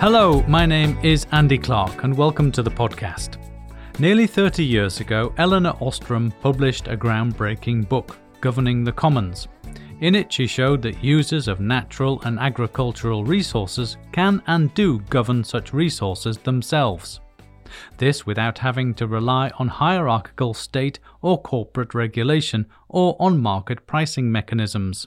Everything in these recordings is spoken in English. Hello, my name is Andy Clark and welcome to the podcast. Nearly 30 years ago, Elinor Ostrom published a groundbreaking book, Governing the Commons. In it, she showed that users of natural and agricultural resources can and do govern such resources themselves. This without having to rely on hierarchical state or corporate regulation or on market pricing mechanisms.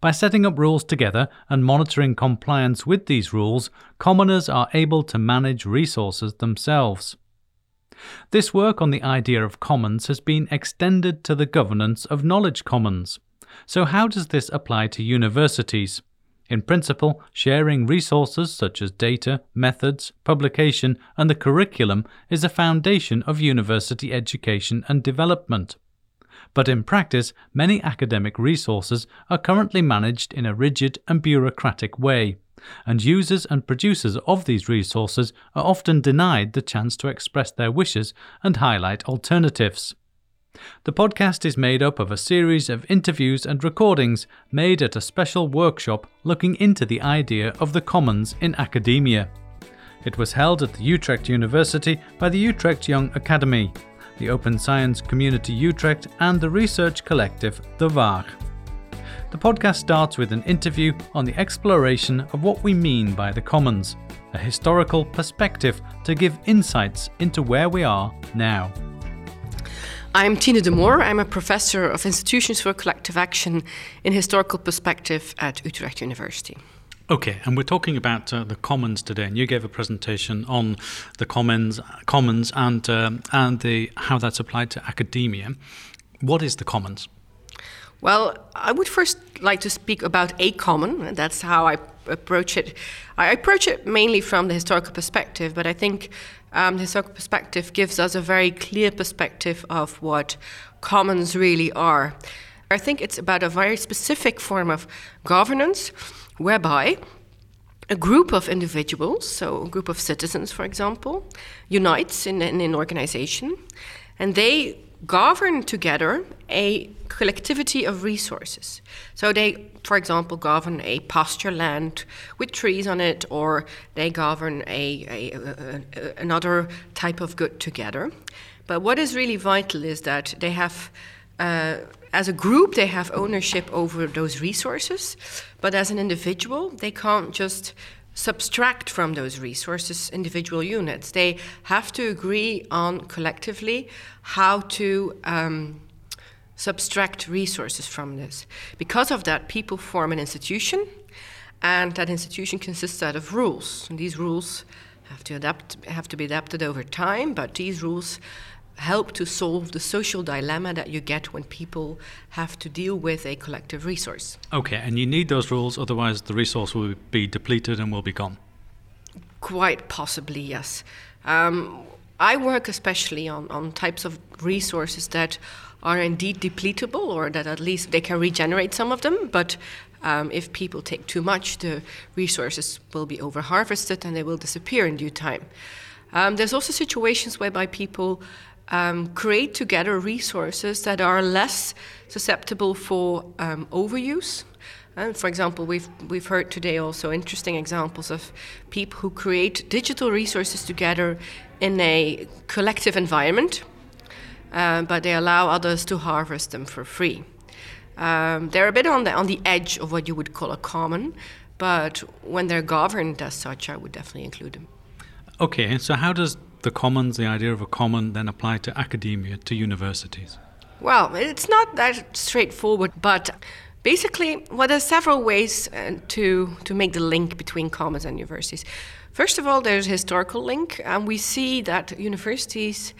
By setting up rules together and monitoring compliance with these rules, commoners are able to manage resources themselves. This work on the idea of commons has been extended to the governance of knowledge commons. So how does this apply to universities? In principle, sharing resources such as data, methods, publication, and the curriculum is a foundation of university education and development. But in practice, many academic resources are currently managed in a rigid and bureaucratic way, and users and producers of these resources are often denied the chance to express their wishes and highlight alternatives. The podcast is made up of a series of interviews and recordings made at a special workshop looking into the idea of the commons in academia. It was held at the Utrecht University by the Utrecht Young Academy, the Open Science Community Utrecht, and the research collective De Waag. The podcast starts with an interview on the exploration of what we mean by the commons, a historical perspective to give insights into where we are now. I'm Tine de Moor. I'm a professor of Institutions for Collective Action in Historical Perspective at Utrecht University. Okay, and we're talking about the commons today, and you gave a presentation on the commons, and how that's applied to academia. What is the commons? Well, I would first like to speak about a common, and that's how I approach it. I approach it mainly from the historical perspective, but I think the historical perspective gives us a very clear perspective of what commons really are. I think it's about a very specific form of governance, whereby a group of individuals, so a group of citizens, for example, unites in an organization, and they govern together a collectivity of resources. So they, for example, govern a pasture land with trees on it, or they govern another type of good together. But what is really vital is that they have as a group, they have ownership over those resources, but as an individual, they can't just subtract from those resources individual units. They have to agree on collectively how to subtract resources from this. Because of that, people form an institution, and that institution consists out of rules. And these rules have to be adapted over time, but these rules help to solve the social dilemma that you get when people have to deal with a collective resource. Okay, and you need those rules, otherwise the resource will be depleted and will be gone. Quite possibly, yes. I work especially on types of resources that are indeed depletable, or that at least they can regenerate some of them, but if people take too much, the resources will be over-harvested and they will disappear in due time. There's also situations whereby people create together resources that are less susceptible for overuse. And for example, we've heard today also interesting examples of people who create digital resources together in a collective environment, but they allow others to harvest them for free. They're a bit on the edge of what you would call a common, but when they're governed as such, I would definitely include them. Okay, so how does the commons, the idea of a common, then apply to academia, to universities? Well, it's not that straightforward, but basically, well, there's several ways to make the link between commons and universities. First of all, there's a historical link, and we see that universities,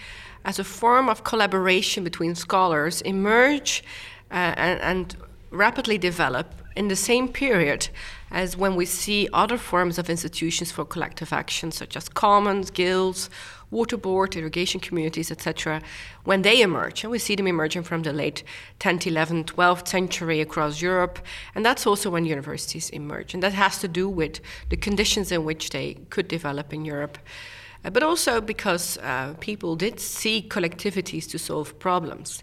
as a form of collaboration between scholars, emerge and rapidly develop in the same period as when we see other forms of institutions for collective action, such as commons, guilds, water board, irrigation communities, etc., when they emerge. And we see them emerging from the late 10th, 11th, 12th century across Europe. And that's also when universities emerge. And that has to do with the conditions in which they could develop in Europe. But also because people did seek collectivities to solve problems.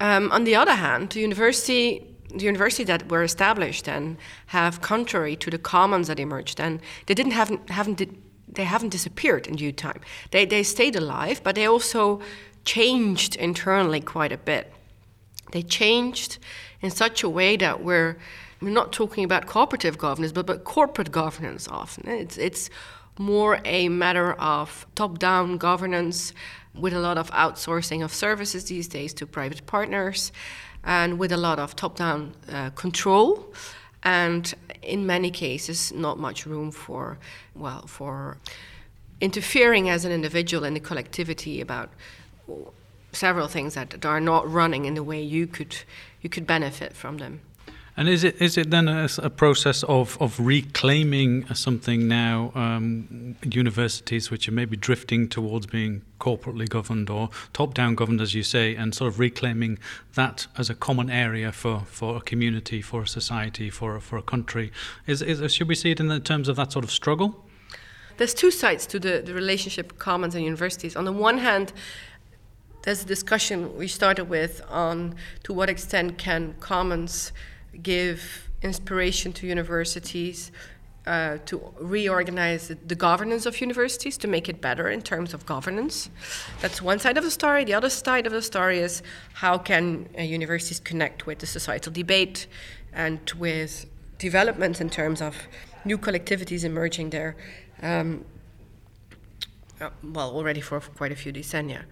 On the other hand, the university the universities that were established and have, contrary to the commons that emerged, and they didn't haven't disappeared in due time. They stayed alive, but they also changed internally quite a bit. They changed in such a way that we're not talking about cooperative governance, but corporate governance often. It's more a matter of top-down governance with a lot of outsourcing of services these days to private partners and with a lot of top-down control, and in many cases not much room for interfering as an individual in the collectivity about several things that are not running in the way you could benefit from them. And is it then a process of reclaiming something now, universities which are maybe drifting towards being corporately governed or top-down governed, as you say, and sort of reclaiming that as a common area for a community, for a society, for a country? Should we see it in the terms of that sort of struggle? There's two sides to the relationship commons and universities. On the one hand, there's a discussion we started with on to what extent can commons give inspiration to universities to reorganize the governance of universities to make it better in terms of governance. That's one side of the story. The other side of the story is how can universities connect with the societal debate and with developments in terms of new collectivities emerging there, already for quite a few decennia.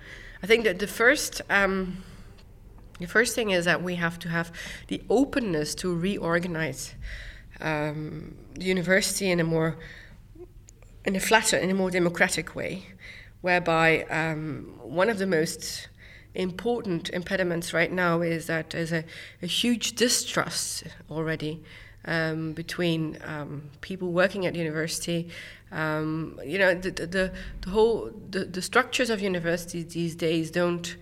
I think that the first thing is that we have to have the openness to reorganize the university in a more democratic way, whereby one of the most important impediments right now is that there's a huge distrust already between people working at the university. The structures of universities these days don't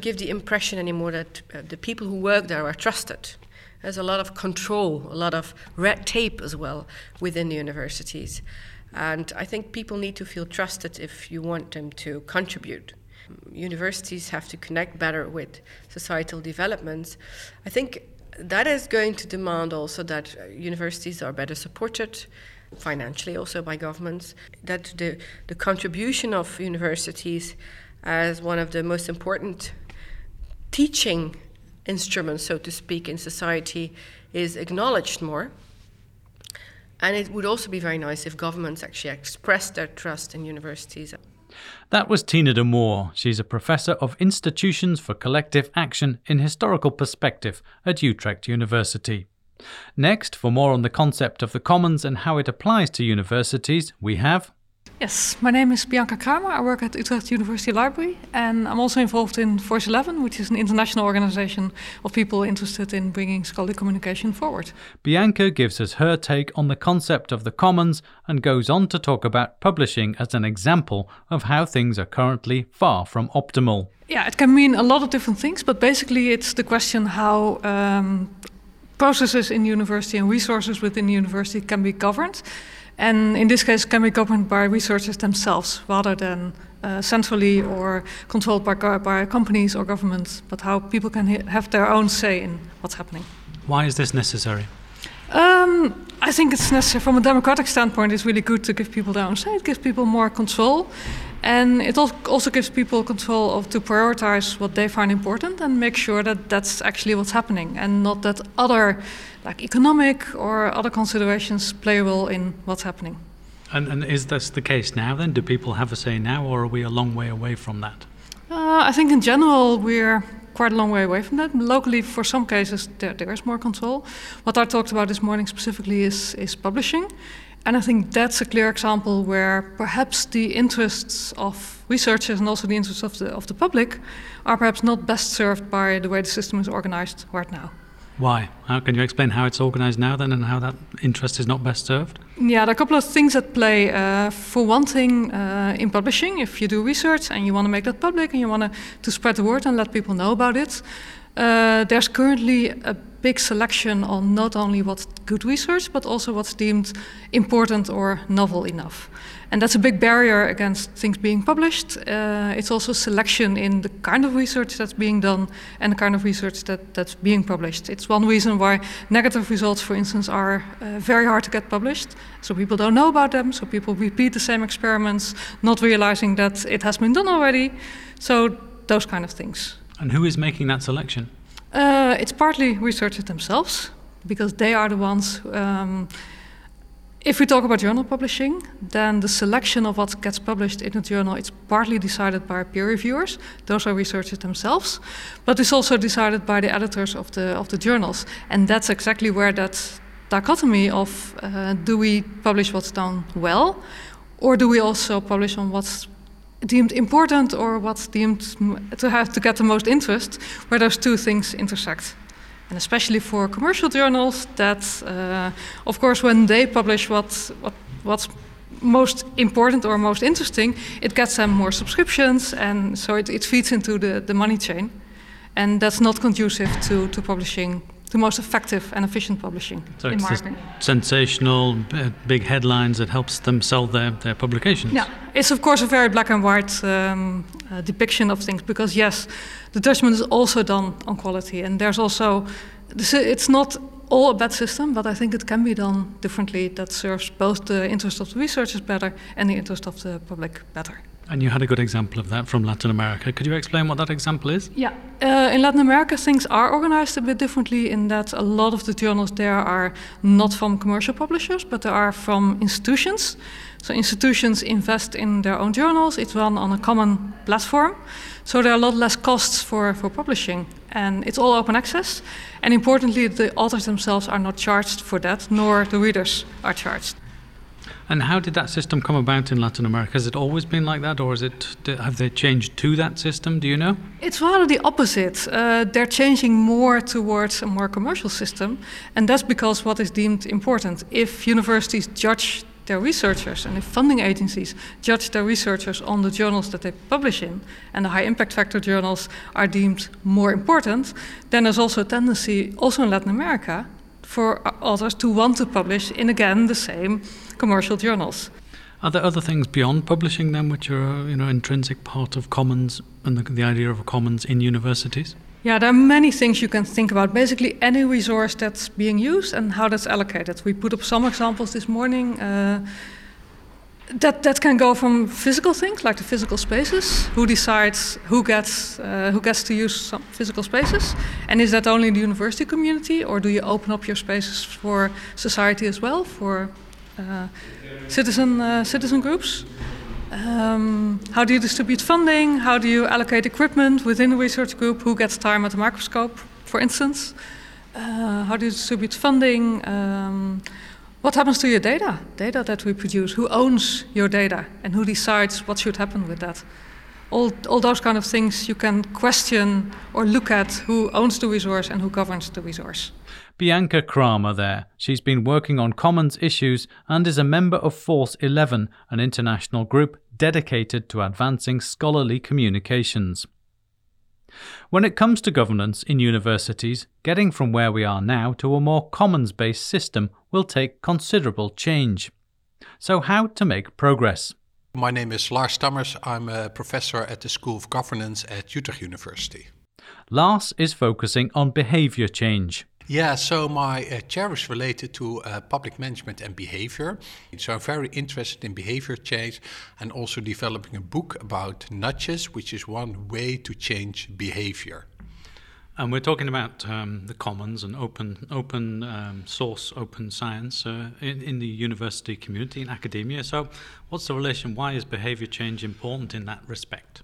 give the impression anymore that the people who work there are trusted. There's a lot of control, a lot of red tape as well within the universities. And I think people need to feel trusted if you want them to contribute. Universities have to connect better with societal developments. I think that is going to demand also that universities are better supported, financially also by governments, that the contribution of universities as one of the most important teaching instruments, so to speak, in society is acknowledged more. And it would also be very nice if governments actually expressed their trust in universities. That was Tine de Moor. She's a professor of Institutions for Collective Action in Historical Perspective at Utrecht University. Next, for more on the concept of the commons and how it applies to universities, we have... Yes, my name is Bianca Kramer. I work at Utrecht University Library, and I'm also involved in Force 11, which is an international organization of people interested in bringing scholarly communication forward. Bianca gives us her take on the concept of the commons and goes on to talk about publishing as an example of how things are currently far from optimal. Yeah, it can mean a lot of different things, but basically it's the question how processes in university and resources within the university can be governed. And in this case, can be governed by researchers themselves rather than centrally or controlled by companies or governments, but how people can have their own say in what's happening. Why is this necessary? I think it's necessary from a democratic standpoint. It's really good to give people their own say. It gives people more control, and it also gives people control to prioritize what they find important and make sure that that's actually what's happening, and not that other, like economic or other considerations, play a role in what's happening. And is this the case now then? Do people have a say now, or are we a long way away from that? I think in general we're quite a long way away from that. Locally, for some cases, there is more control. What I talked about this morning specifically is publishing. And I think that's a clear example where perhaps the interests of researchers and also the interests of the public are perhaps not best served by the way the system is organized right now. Why? How can you explain how it's organized now then, and how that interest is not best served? Yeah, there are a couple of things at play. For one thing, in publishing, if you do research and you want to make that public and you want to spread the word and let people know about it, there's currently a big selection on not only what's good research, but also what's deemed important or novel enough. And that's a big barrier against things being published. It's also selection in the kind of research that's being done and the kind of research that's being published. It's one reason why negative results, for instance, are very hard to get published. So people don't know about them, so people repeat the same experiments, not realizing that it has been done already. So those kind of things. And who is making that selection? It's partly researchers themselves, because they are the ones... If we talk about journal publishing, then the selection of what gets published in a journal is partly decided by peer reviewers. Those are researchers themselves, but it's also decided by the editors of the journals. And that's exactly where that dichotomy of do we publish what's done well, or do we also publish on what's deemed important or what's deemed to have to get the most interest, where those two things intersect. And especially for commercial journals, that of course when they publish what's most important or most interesting, it gets them more subscriptions, and so it feeds into the money chain. And that's not conducive to publishing, to most effective and efficient publishing. So it's just sensational, big headlines that helps them sell their publications. Yeah, it's of course a very black and white depiction of things, because yes, the judgment is also done on quality, and there's also, it's not all a bad system, but I think it can be done differently that serves both the interest of the researchers better and the interest of the public better. And you had a good example of that from Latin America. Could you explain what that example is? Yeah. In Latin America, things are organized a bit differently in that a lot of the journals there are not from commercial publishers, but they are from institutions. So institutions invest in their own journals. It's run on a common platform. So there are a lot less costs for publishing. And it's all open access. And importantly, the authors themselves are not charged for that, nor the readers are charged. And how did that system come about in Latin America? Has it always been like that, or have they changed to that system? Do you know? It's rather the opposite. They're changing more towards a more commercial system, and that's because what is deemed important. If universities judge their researchers, and if funding agencies judge their researchers on the journals that they publish in, and the high impact factor journals are deemed more important, then there's also a tendency, also in Latin America, for authors to want to publish in, again, the same commercial journals. Are there other things beyond publishing then which are intrinsic part of commons and the idea of commons in universities? Yeah, there are many things you can think about. Basically any resource that's being used and how that's allocated. We put up some examples this morning. That can go from physical things, like the physical spaces. Who decides who gets to use some physical spaces? And is that only the university community, or do you open up your spaces for society as well, for citizen groups? How do you distribute funding? How do you allocate equipment within the research group? Who gets time at the microscope, for instance? How do you distribute funding? What happens to your data? Data that we produce. Who owns your data and who decides what should happen with that? All those kind of things you can question or look at who owns the resource and who governs the resource. Bianca Kramer there. She's been working on commons issues and is a member of Force 11, an international group dedicated to advancing scholarly communications. When it comes to governance in universities, getting from where we are now to a more commons-based system will take considerable change. So how to make progress? My name is Lars Tummers. I'm a professor at the School of Governance at Utrecht University. Lars is focusing on behaviour change. Yeah, so my chair is related to public management and behavior. So I'm very interested in behavior change and also developing a book about nudges, which is one way to change behavior. And we're talking about the commons and open source, open science in the university community, in academia. So what's the relation? Why is behavior change important in that respect?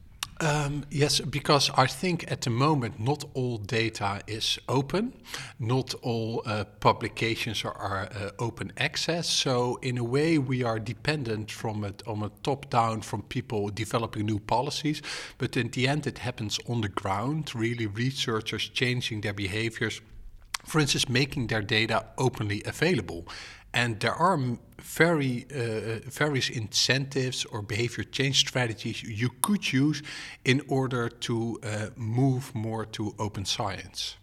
Yes, because I think at the moment not all data is open, not all publications are open access. So in a way we are dependent on a top down from people developing new policies. But in the end it happens on the ground, really researchers changing their behaviors, for instance making their data openly available. And there are various incentives or behavior change strategies you could use in order to move more to open science.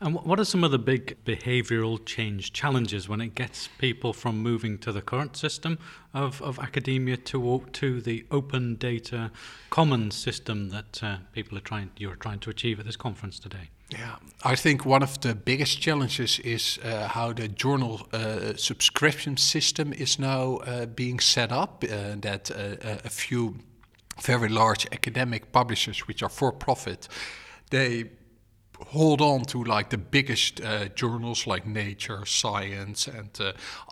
And what are some of the big behavioural change challenges when it gets people from moving to the current system of academia to the open data commons system that you're trying to achieve at this conference today? Yeah, I think one of the biggest challenges is how the journal subscription system is now being set up, that a few very large academic publishers, which are for-profit, they hold on to like the biggest journals like Nature, Science, and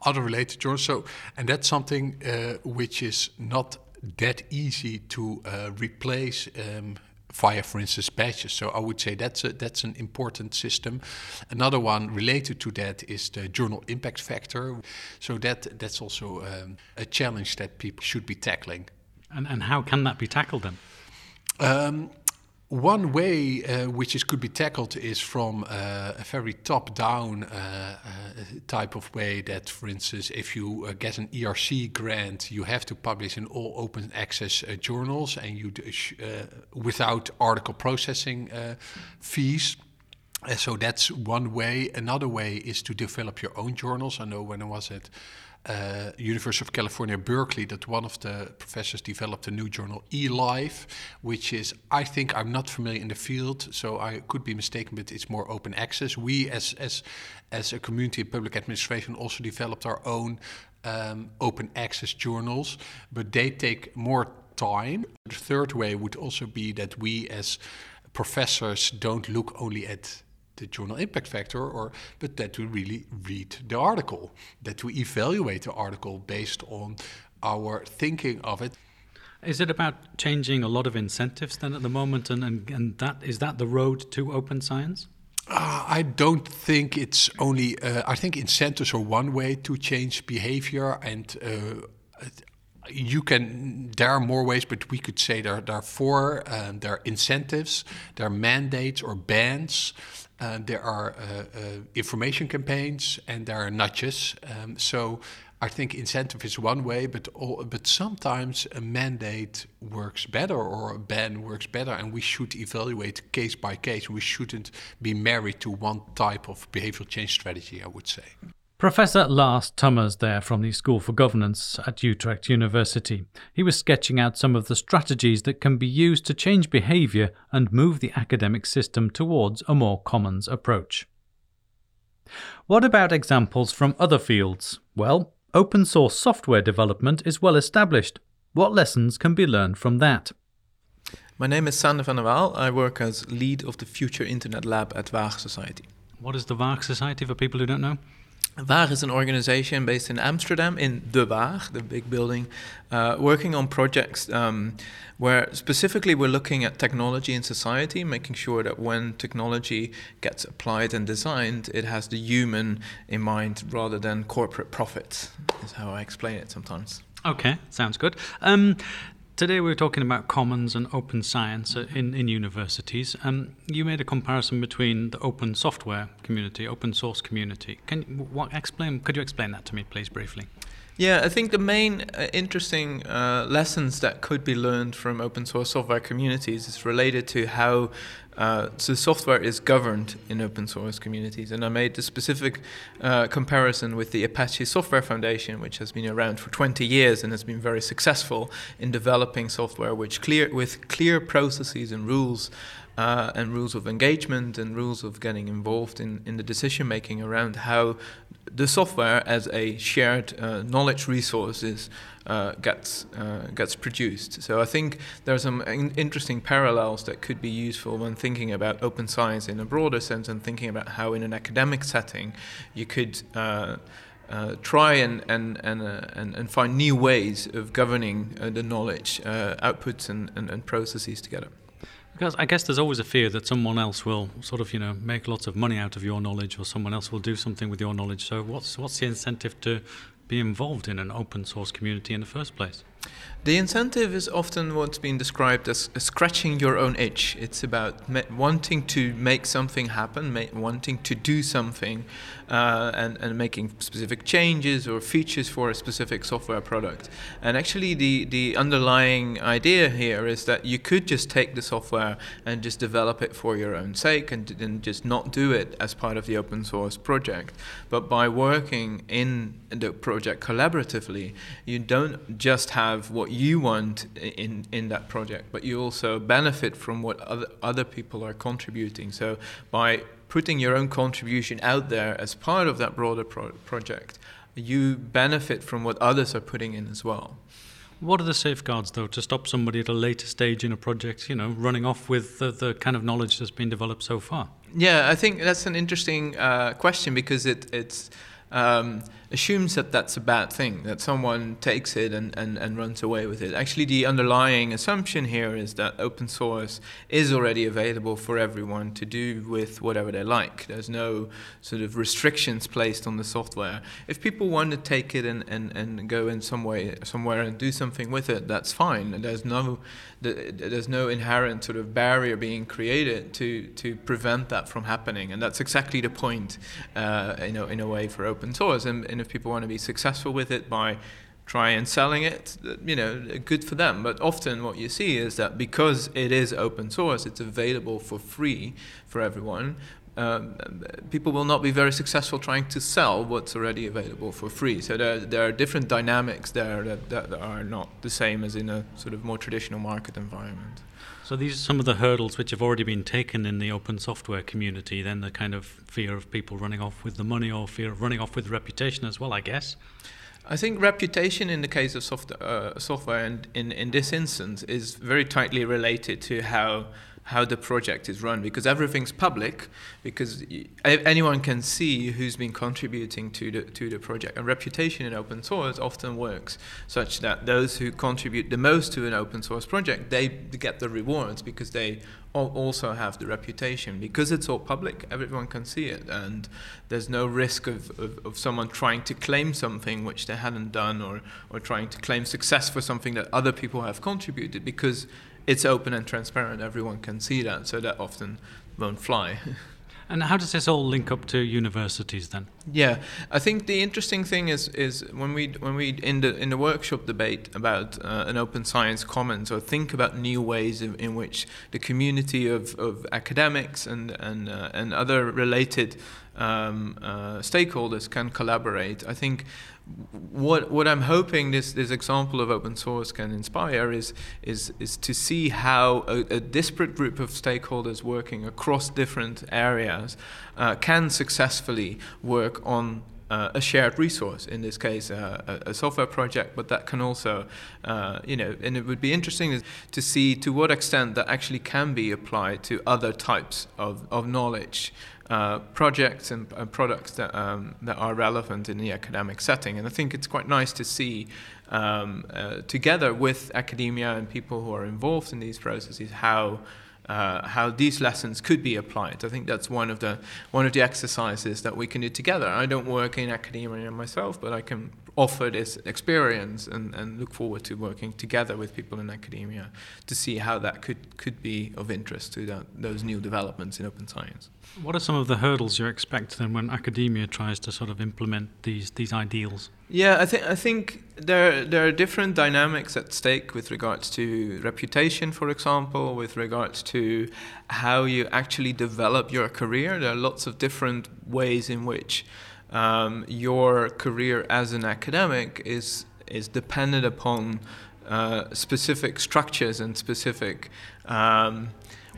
other related journals. So, and that's something which is not that easy to replace via, for instance, badges. So I would say that's an important system. Another one related to that is the journal impact factor. So that's also a challenge that people should be tackling. And how can that be tackled then? One way which could be tackled is from a very top-down type of way that, for instance, if you get an ERC grant, you have to publish in all open access journals and you without article processing fees. So that's one way. Another way is to develop your own journals. I know when I was at University of California, Berkeley, that one of the professors developed a new journal, eLife, which is, I think, I'm not familiar in the field, so I could be mistaken, but it's more open access. We, as a community in public administration, also developed our own open access journals, but they take more time. The third way would also be that we, as professors, don't look only at the journal impact factor, but that we really read the article, that we evaluate the article based on our thinking of it. Is it about changing a lot of incentives then at the moment, and that is that the road to open science? I don't think it's only. I think incentives are one way to change behavior, and there are more ways, but we could say there are four. There are incentives, there are mandates or bans. There are information campaigns and there are nudges. So I think incentive is one way, but sometimes a mandate works better or a ban works better, and we should evaluate case by case. We shouldn't be married to one type of behavioral change strategy, I would say. Professor Lars Tummers there from the School for Governance at Utrecht University. He was sketching out some of the strategies that can be used to change behaviour and move the academic system towards a more commons approach. What about examples from other fields? Well, open source software development is well established. What lessons can be learned from that? My name is Sander van der Waal. I work as lead of the Future Internet Lab at Waag Society. What is the Waag Society for people who don't know? Waag is an organization based in Amsterdam, in De Waag, the big building, working on projects where specifically we're looking at technology in society, making sure that when technology gets applied and designed, it has the human in mind rather than corporate profits, is how I explain it sometimes. Okay, sounds good. Today we're talking about commons and open science in universities. You made a comparison between the open software community, open source community. Could you explain that to me, please, briefly? Yeah, I think the main interesting lessons that could be learned from open source software communities is related to how so software is governed in open source communities. And I made the specific comparison with the Apache Software Foundation, which has been around for 20 years and has been very successful in developing software with clear processes and rules of engagement and rules of getting involved in the decision-making around how the software as a shared knowledge resources gets produced. So I think there are some interesting parallels that could be useful when thinking about open science in a broader sense and thinking about how in an academic setting you could try and find new ways of governing the knowledge outputs and processes together. Because I guess there's always a fear that someone else will sort of, make lots of money out of your knowledge, or someone else will do something with your knowledge. So what's the incentive to be involved in an open source community in the first place? The incentive is often what's been described as scratching your own itch. It's about wanting to make something happen, wanting to do something, and making specific changes or features for a specific software product. And actually the underlying idea here is that you could just take the software and just develop it for your own sake and just not do it as part of the open source project. But by working in the project collaboratively, you don't just have what you want in that project, but you also benefit from what other people are contributing. So by putting your own contribution out there as part of that broader project, you benefit from what others are putting in as well. What are the safeguards, though, to stop somebody at a later stage in a project, you know, running off with the kind of knowledge that's been developed so far? Yeah, I think that's an interesting question, because it's assumes that that's a bad thing, that someone takes it and runs away with it. Actually, the underlying assumption here is that open source is already available for everyone to do with whatever they like. There's no sort of restrictions placed on the software. If people want to take it and go in some way somewhere and do something with it, that's fine. There's no inherent sort of barrier being created to prevent that from happening, and that's exactly the point, in a way, for open source. And if people want to be successful with it by trying and selling it, good for them. But often what you see is that because it is open source, it's available for free for everyone, people will not be very successful trying to sell what's already available for free. So there are different dynamics there that are not the same as in a sort of more traditional market environment. So these are some of the hurdles which have already been taken in the open software community, then the kind of fear of people running off with the money or fear of running off with reputation as well, I guess. I think reputation in the case of software and in this instance is very tightly related to how the project is run, because everything's public, because anyone can see who's been contributing to the project. And reputation in open source often works such that those who contribute the most to an open source project, they get the rewards because they also have the reputation. Because it's all public, everyone can see it, and there's no risk of someone trying to claim something which they hadn't done or trying to claim success for something that other people have contributed, because it's open and transparent, everyone can see that, so that often won't fly. And how does this all link up to universities then? Yeah, I think the interesting thing is when we in the workshop debate about an open science commons, or think about new ways in which the community of academics and other related stakeholders can collaborate. I think what I'm hoping this example of open source can inspire is to see how a disparate group of stakeholders working across different areas can successfully work on a shared resource, in this case a software project, but that can also, and it would be interesting to see to what extent that actually can be applied to other types of knowledge. Projects and products that are relevant in the academic setting. And I think it's quite nice to see, together with academia and people who are involved in these processes, how these lessons could be applied. I think that's one of the exercises that we can do together. I don't work in academia myself, but I can offer this experience and look forward to working together with people in academia to see how that could be of interest to those new developments in open science. What are some of the hurdles you expect then when academia tries to sort of implement these ideals? Yeah, I think there are different dynamics at stake with regards to reputation, for example, with regards to how you actually develop your career. There are lots of different ways in which your career as an academic is dependent upon specific structures and specific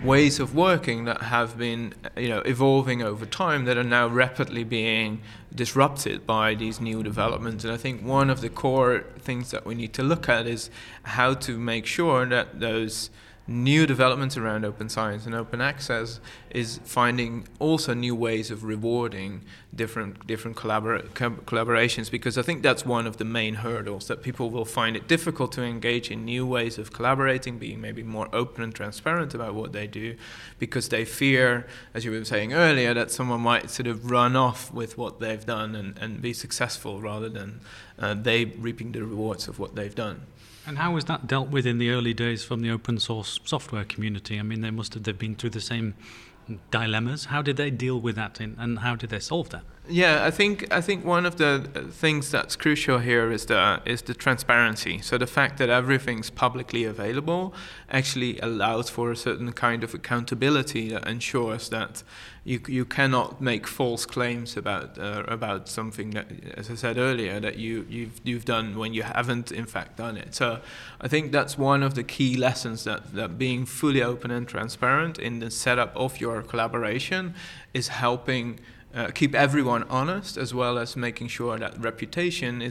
ways of working that have been, evolving over time, that are now rapidly being disrupted by these new developments. And I think one of the core things that we need to look at is how to make sure that those new developments around open science and open access is finding also new ways of rewarding different collaborations, because I think that's one of the main hurdles, that people will find it difficult to engage in new ways of collaborating, being maybe more open and transparent about what they do, because they fear, as you were saying earlier, that someone might sort of run off with what they've done and be successful rather than they're reaping the rewards of what they've done. And how was that dealt with in the early days from the open source software community? I mean, they must have been through the same dilemmas. How did they deal with that, and how did they solve that? Yeah, I think one of the things that's crucial here is the transparency. So the fact that everything's publicly available actually allows for a certain kind of accountability that ensures that you cannot make false claims about something that, as I said earlier, that you've done when you haven't in fact done it. So I think that's one of the key lessons that being fully open and transparent in the setup of your collaboration is helping. Keep everyone honest, as well as making sure that reputation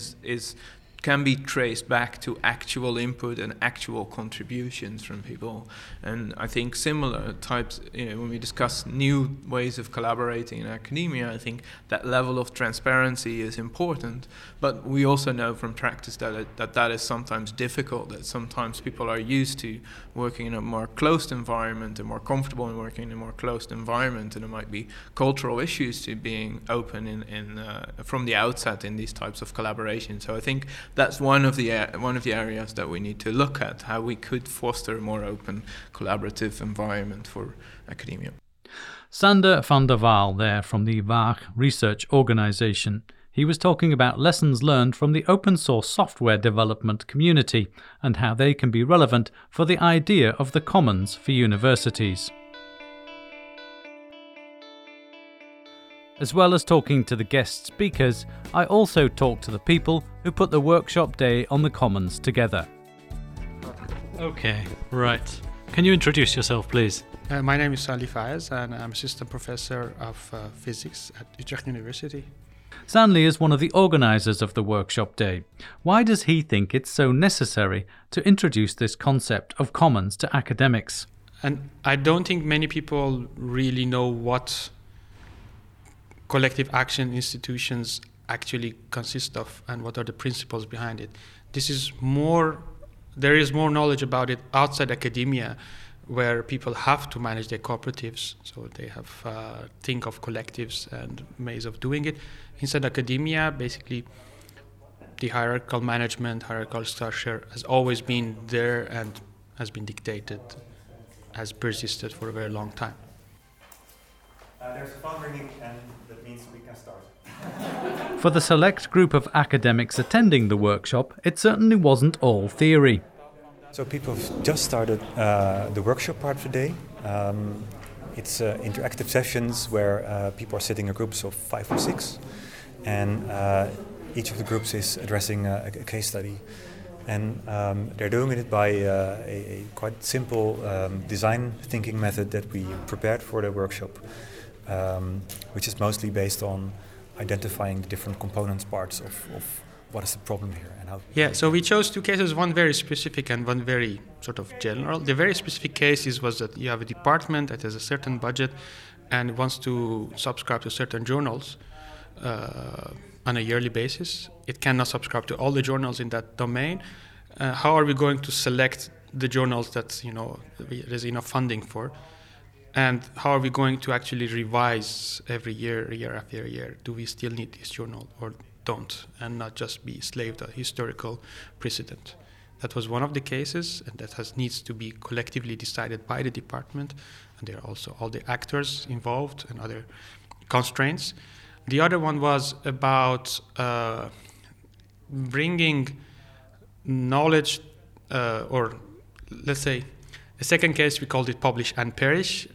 can be traced back to actual input and actual contributions from people. And I think similar types, when we discuss new ways of collaborating in academia, I think that level of transparency is important. But we also know from practice that is sometimes difficult, that sometimes people are used to working in a more closed environment and more comfortable in working in a more closed environment. And there might be cultural issues to being open in from the outset in these types of collaboration. So I think that's one of the areas that we need to look at, how we could foster a more open, collaborative environment for academia. Sander van der Waal there from the Waag Research Organisation. He was talking about lessons learned from the open source software development community and how they can be relevant for the idea of the commons for universities. As well as talking to the guest speakers, I also talked to the people who put the workshop day on the Commons together. Okay, right. Can you introduce yourself, please? My name is Sanli Faes, and I'm assistant professor of physics at Utrecht University. Sanli is one of the organisers of the workshop day. Why does he think it's so necessary to introduce this concept of commons to academics? And I don't think many people really know what collective action institutions actually consist of and what are the principles behind it. There is more knowledge about it outside academia, where people have to manage their cooperatives, so they have think of collectives and ways of doing it. Inside academia, basically the hierarchical management, hierarchical structure has always been there and has been dictated, has persisted for a very long time. There's a phone ringing and that means we can start. For the select group of academics attending the workshop, it certainly wasn't all theory. So people have just started the workshop part of the day. It's interactive sessions where people are sitting in groups of 5 or 6, and each of the groups is addressing a case study. And they're doing it by a quite simple design thinking method that we prepared for the workshop. Which is mostly based on identifying the different components, parts of what is the problem here. And how. Yeah, so we chose 2 cases, one very specific and one very sort of general. The very specific case was that you have a department that has a certain budget and wants to subscribe to certain journals on a yearly basis. It cannot subscribe to all the journals in that domain. How are we going to select the journals that there's enough funding for? And how are we going to actually revise every year, year after year? Do we still need this journal or don't? And not just be slave to historical precedent. That was one of the cases, and that needs to be collectively decided by the department. And there are also all the actors involved and other constraints. The other one was about bringing knowledge or let's say, the second case, we called it Publish and Perish,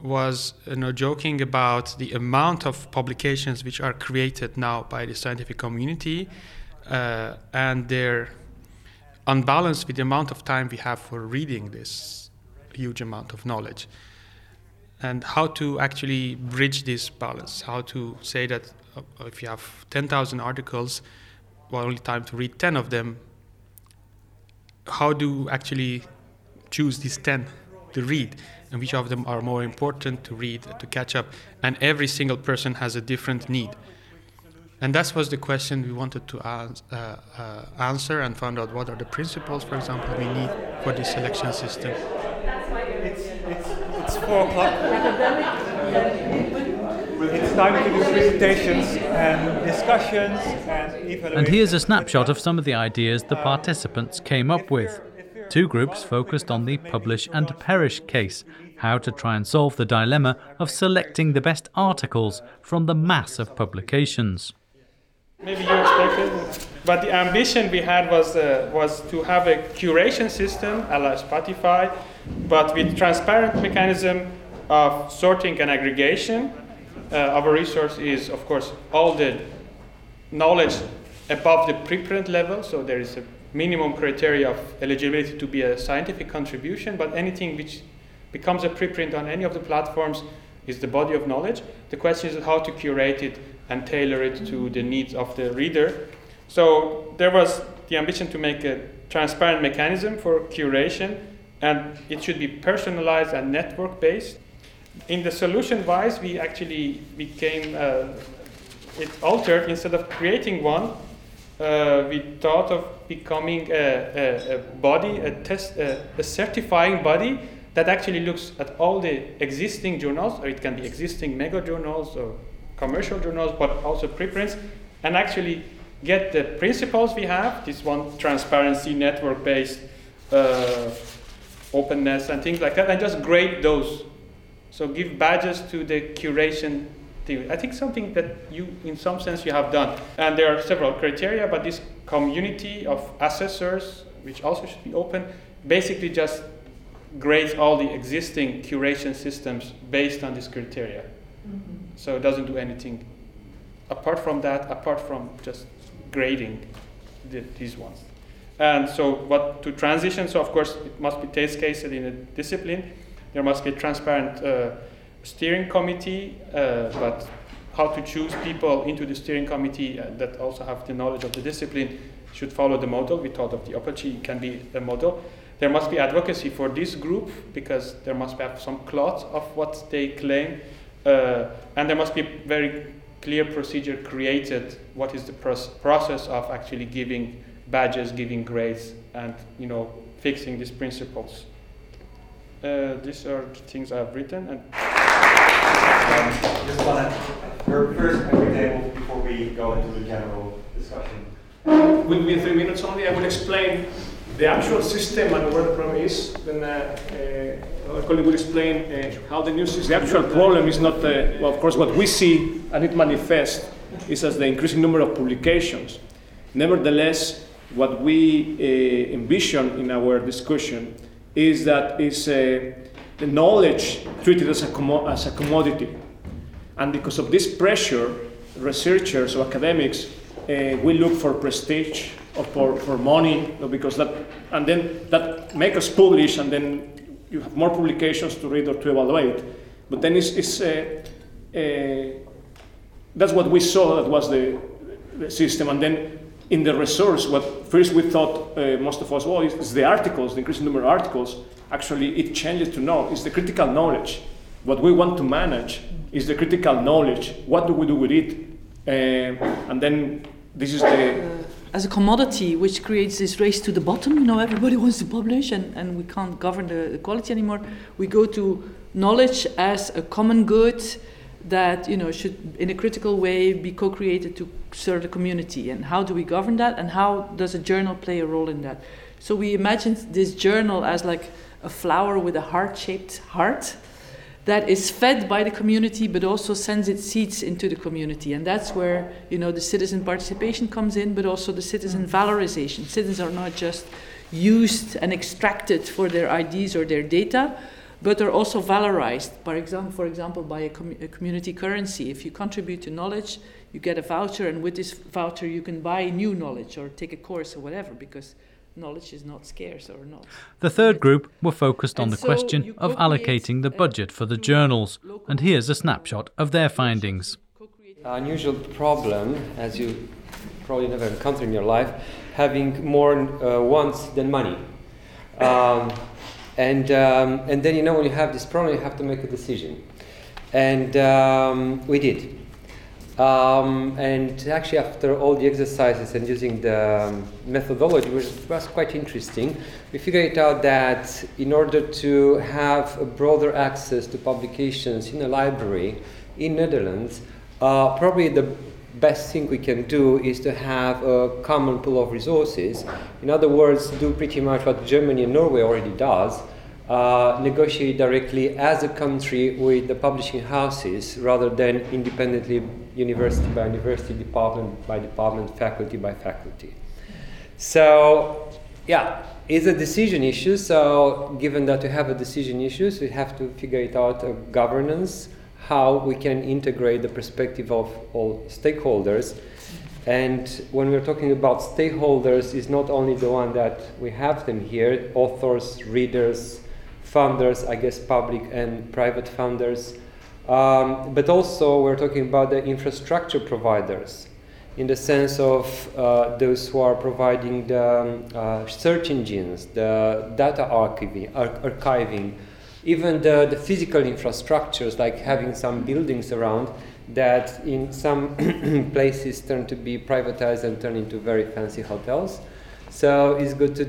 was joking about the amount of publications which are created now by the scientific community, and they're unbalanced with the amount of time we have for reading this huge amount of knowledge. And how to actually bridge this balance, how to say that if you have 10,000 articles, well, only time to read 10 of them, how do actually choose these 10 to read, and which of them are more important to read, to catch up, and every single person has a different need. And that was the question we wanted to answer and found out what are the principles, for example, we need for this selection system. It's 4 o'clock. time to do presentations and discussions and evaluations. And here's a snapshot of some of the ideas the participants came up with. Two groups focused on the publish and perish case, how to try and solve the dilemma of selecting the best articles from the mass of publications. Maybe you expect it, but the ambition we had was to have a curation system, a la Spotify, but with transparent mechanism of sorting and aggregation. Our resource is, of course, all the knowledge above the preprint level, so there is a minimum criteria of eligibility to be a scientific contribution, but anything which becomes a preprint on any of the platforms is the body of knowledge. The question is how to curate it and tailor it to the needs of the reader. So there was the ambition to make a transparent mechanism for curation, and it should be personalized and network-based. In the solution-wise, we actually became, it altered. Instead of creating one, we thought of becoming a body, a certifying body that actually looks at all the existing journals, or it can be existing mega journals or commercial journals, but also preprints, and actually get the principles we have, this one, transparency, network-based, openness, and things like that, and just grade those. So give badges to the curation team. I think something that you, in some sense, you have done. And there are several criteria, but this community of assessors, which also should be open, basically just grades all the existing curation systems based on this criteria. Mm-hmm. So it doesn't do anything apart from just grading these ones. And so what to transition, so of course it must be taste-cased in a discipline. There must be a transparent steering committee, but how to choose people into the steering committee that also have the knowledge of the discipline should follow the model. We thought of the Apache can be a model. There must be advocacy for this group because there must have some clout of what they claim. And there must be very clear procedure created. What is the process of actually giving badges, giving grades, and fixing these principles? These are the things I've written. And just want to first every table before we go into the general discussion. Within 3 minutes only, I will explain the actual system and where the problem is. Then our colleague will explain how the new system. The actual problem is not, well, of course, what we see and it manifests is as the increasing number of publications. Nevertheless, what we envision in our discussion is that is the knowledge treated as a commodity, and because of this pressure, researchers or academics will look for prestige. Or for money, because that, and then that make us publish, and then you have more publications to read or to evaluate. But then that's what we saw. That was the system, and then in the resource, what first we thought most of us, it's the articles, the increasing number of articles. Actually, it changes to now. It's the critical knowledge. What we want to manage is the critical knowledge. What do we do with it? And then this is the. As a commodity, which creates this race to the bottom, everybody wants to publish and we can't govern the quality anymore. We go to knowledge as a common good that, should in a critical way be co-created to serve the community. And how do we govern that? And how does a journal play a role in that? So we imagined this journal as like a flower with a heart-shaped heart that is fed by the community, but also sends its seeds into the community. And that's where, the citizen participation comes in, but also the citizen valorization. Citizens are not just used and extracted for their IDs or their data, but are also valorized, for example, by a community currency. If you contribute to knowledge, you get a voucher, and with this voucher you can buy new knowledge or take a course or whatever, because knowledge is not scarce or not. The third group were focused on the question of allocating the budget for the journals, and here's a snapshot of their findings. Unusual problem, as you probably never encountered in your life, having more wants than money. And then when you have this problem, you have to make a decision. And we did. And actually, after all the exercises and using the methodology, which was quite interesting, we figured out that in order to have a broader access to publications in a library in Netherlands, probably the best thing we can do is to have a common pool of resources. In other words, do pretty much what Germany and Norway already does, negotiate directly as a country with the publishing houses rather than independently university by university, department by department, faculty by faculty. So, yeah, it's a decision issue. So given that we have a decision issue, we have to figure it out governance, how we can integrate the perspective of all stakeholders. And when we're talking about stakeholders, it's not only the one that we have them here, authors, readers, funders, I guess public and private funders, but also we're talking about the infrastructure providers in the sense of those who are providing the search engines, the data archiving, even the physical infrastructures, like having some buildings around that in some places turn to be privatized and turn into very fancy hotels. So it's good to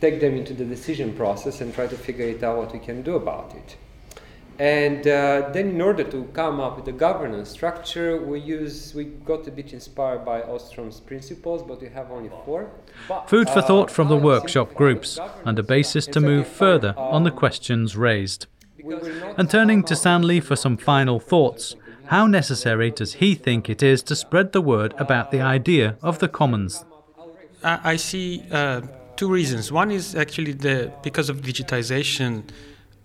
take them into the decision process and try to figure it out what we can do about it. And then in order to come up with a governance structure, we got a bit inspired by Ostrom's principles, but we have only 4. Food for thought from the workshop groups and a basis to move further on the questions raised. And turning to Sanli for some final thoughts, how necessary does he think it is to spread the word about the idea of the commons? I see two reasons. One is actually because of digitization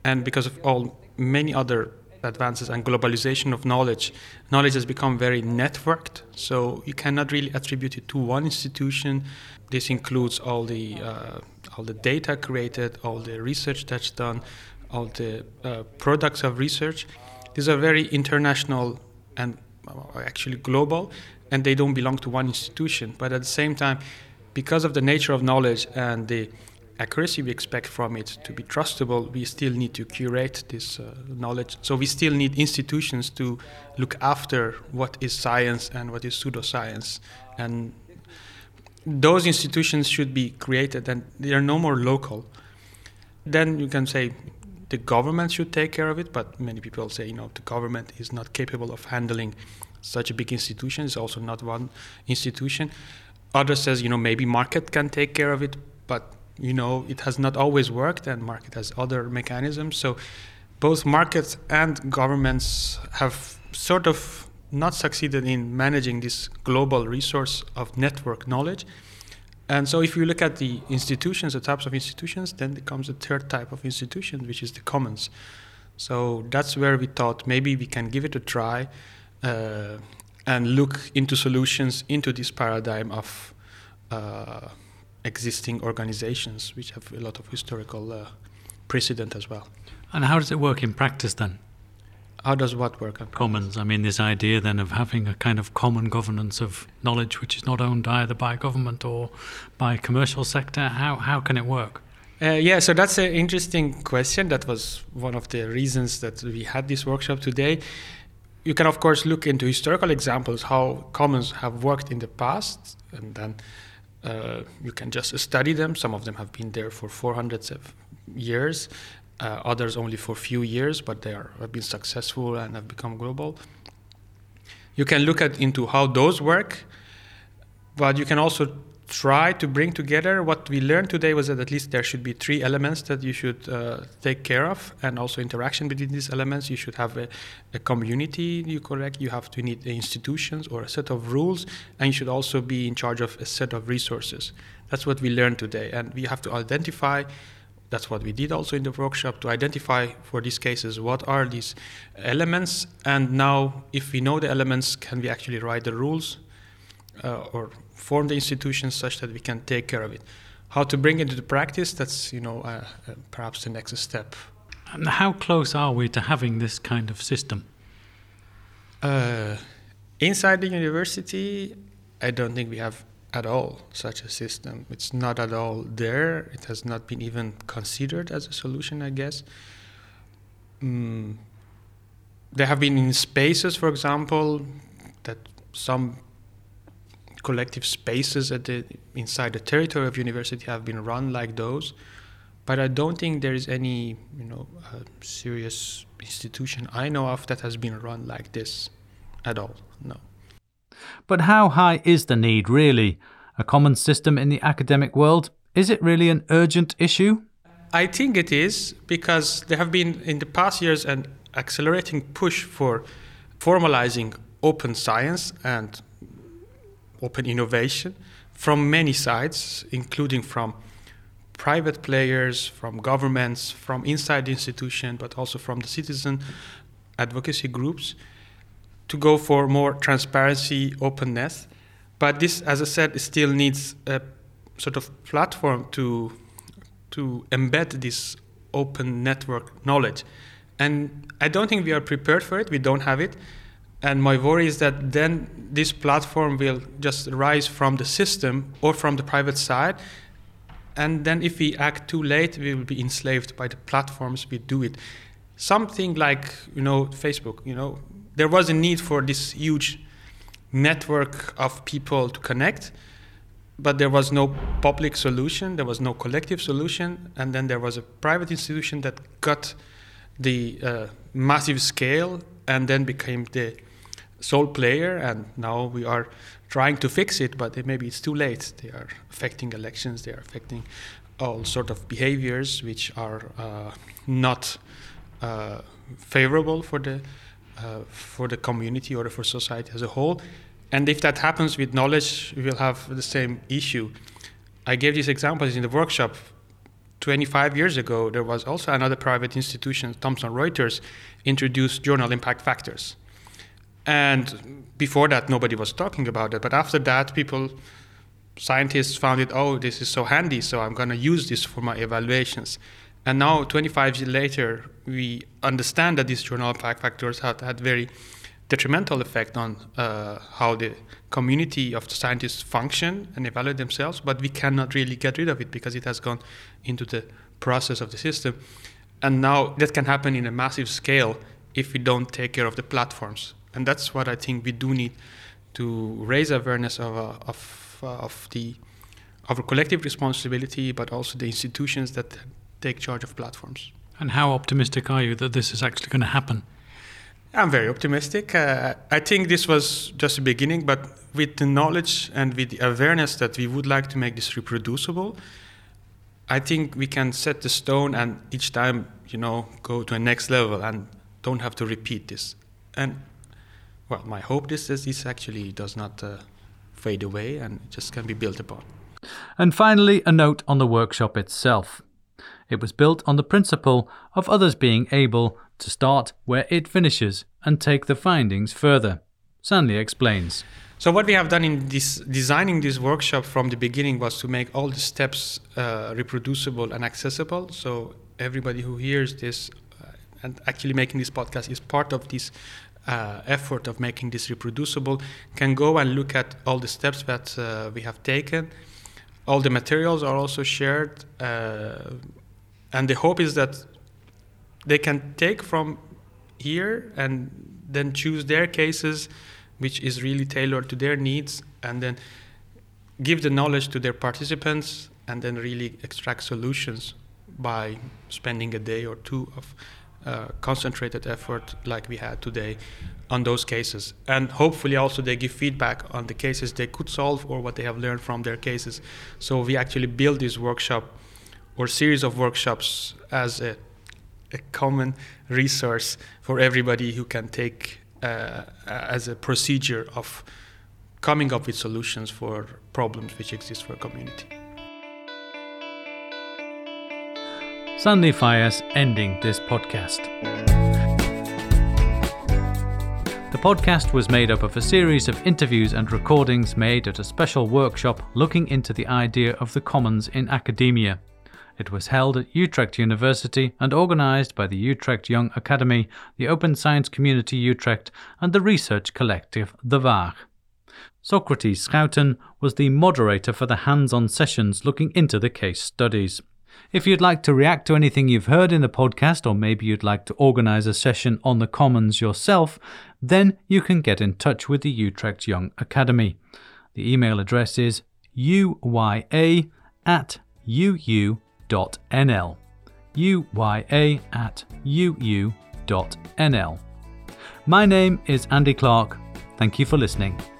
and because of many other advances and globalization of knowledge. Knowledge has become very networked, so you cannot really attribute it to one institution. This includes all the data created, all the research that's done, all the products of research. These are very international and actually global, and they don't belong to one institution. But at the same time, because of the nature of knowledge and the accuracy we expect from it to be trustable, we still need to curate this knowledge. So we still need institutions to look after what is science and what is pseudoscience. And those institutions should be created, and they are no more local. Then you can say the government should take care of it, but many people say, the government is not capable of handling such a big institution. It's also not one institution. Others says, maybe market can take care of it, but it has not always worked, and market has other mechanisms. So both markets and governments have sort of not succeeded in managing this global resource of network knowledge. And so if you look at the institutions, the types of institutions, then there comes a third type of institution, which is the commons. So that's where we thought maybe we can give it a try and look into solutions into this paradigm of existing organizations, which have a lot of historical precedent as well. And how does it work in practice then? How does what work? Commons. I mean, this idea then of having a kind of common governance of knowledge, which is not owned either by government or by commercial sector. How can it work? So that's an interesting question. That was one of the reasons that we had this workshop today. You can, of course, look into historical examples, how commons have worked in the past, and then you can just study them. Some of them have been there for 400 years, others only for a few years, but they have been successful and have become global. You can look into how those work, but you can also try to bring together what we learned today was that at least there should be 3 elements that you should take care of, and also interaction between these elements. You should have a community, you have to need institutions or a set of rules, and you should also be in charge of a set of resources. That's what we learned today, and we have to identify, that's what we did also in the workshop, to identify for these cases what are these elements, and now if we know the elements, can we actually write the rules or form the institutions such that we can take care of it. How to bring it into practice, that's perhaps the next step. And how close are we to having this kind of system? Inside the university, I don't think we have at all such a system. It's not at all there. It has not been even considered as a solution, I guess. There have been in spaces, for example, that some collective spaces inside the territory of university have been run like those, but I don't think there is any serious institution I know of that has been run like this. at all, no. But how high is the need, really? A common system in the academic world, is it really an urgent issue? I think it is, because there have been in the past years an accelerating push for formalizing open science and open innovation from many sides, including from private players, from governments, from inside the institution, but also from the citizen advocacy groups, to go for more transparency, openness. But this, as I said, still needs a sort of platform to embed this open network knowledge. And I don't think we are prepared for it. We don't have it. And my worry is that then this platform will just rise from the system or from the private side. And then if we act too late, we will be enslaved by the platforms we do it. Something like, Facebook, there was a need for this huge network of people to connect, but there was no public solution, there was no collective solution, and then there was a private institution that got the massive scale and then became the sole player, and now we are trying to fix it, but maybe it's too late. They are affecting elections, they are affecting all sort of behaviors which are not favorable for the community or for society as a whole. And if that happens with knowledge, we will have the same issue. I gave these examples in the workshop. 25 years ago, there was also another private institution, Thomson Reuters, introduced journal impact factors. And before that, nobody was talking about it. But after that, scientists found it, this is so handy, so I'm going to use this for my evaluations. And now, 25 years later, we understand that these journal impact factors had very detrimental effect on how the community of the scientists function and evaluate themselves, but we cannot really get rid of it because it has gone into the process of the system. And now that can happen in a massive scale if we don't take care of the platforms. And that's what I think we do need to raise awareness of our collective responsibility, but also the institutions that take charge of platforms. And how optimistic are you that this is actually going to happen? I'm very optimistic. I think this was just the beginning, but with the knowledge and with the awareness that we would like to make this reproducible, I think we can set the stone and each time, go to a next level and don't have to repeat this. And, my hope is that this actually does not fade away and just can be built upon. And finally, a note on the workshop itself. It was built on the principle of others being able to start where it finishes and take the findings further. Sanli explains. So what we have done in designing this workshop from the beginning was to make all the steps reproducible and accessible. So everybody who hears this and actually making this podcast is part of this effort of making this reproducible, can go and look at all the steps that we have taken. All the materials are also shared, and the hope is that they can take from here and then choose their cases, which is really tailored to their needs, and then give the knowledge to their participants and then really extract solutions by spending a day or two of concentrated effort like we had today on those cases. And hopefully also they give feedback on the cases they could solve or what they have learned from their cases. So we actually build this workshop or series of workshops as a common resource for everybody who can take as a procedure of coming up with solutions for problems which exist for a community. Sanli Faes ending this podcast. The podcast was made up of a series of interviews and recordings made at a special workshop looking into the idea of the commons in academia. It was held at Utrecht University and organised by the Utrecht Young Academy, the Open Science Community Utrecht, and the research collective De Waag. Socrates Schouten was the moderator for the hands-on sessions looking into the case studies. If you'd like to react to anything you've heard in the podcast, or maybe you'd like to organise a session on the Commons yourself, then you can get in touch with the Utrecht Young Academy. The email address is uya@uu.nl. uya@uu.nl. My name is Andy Clark. Thank you for listening.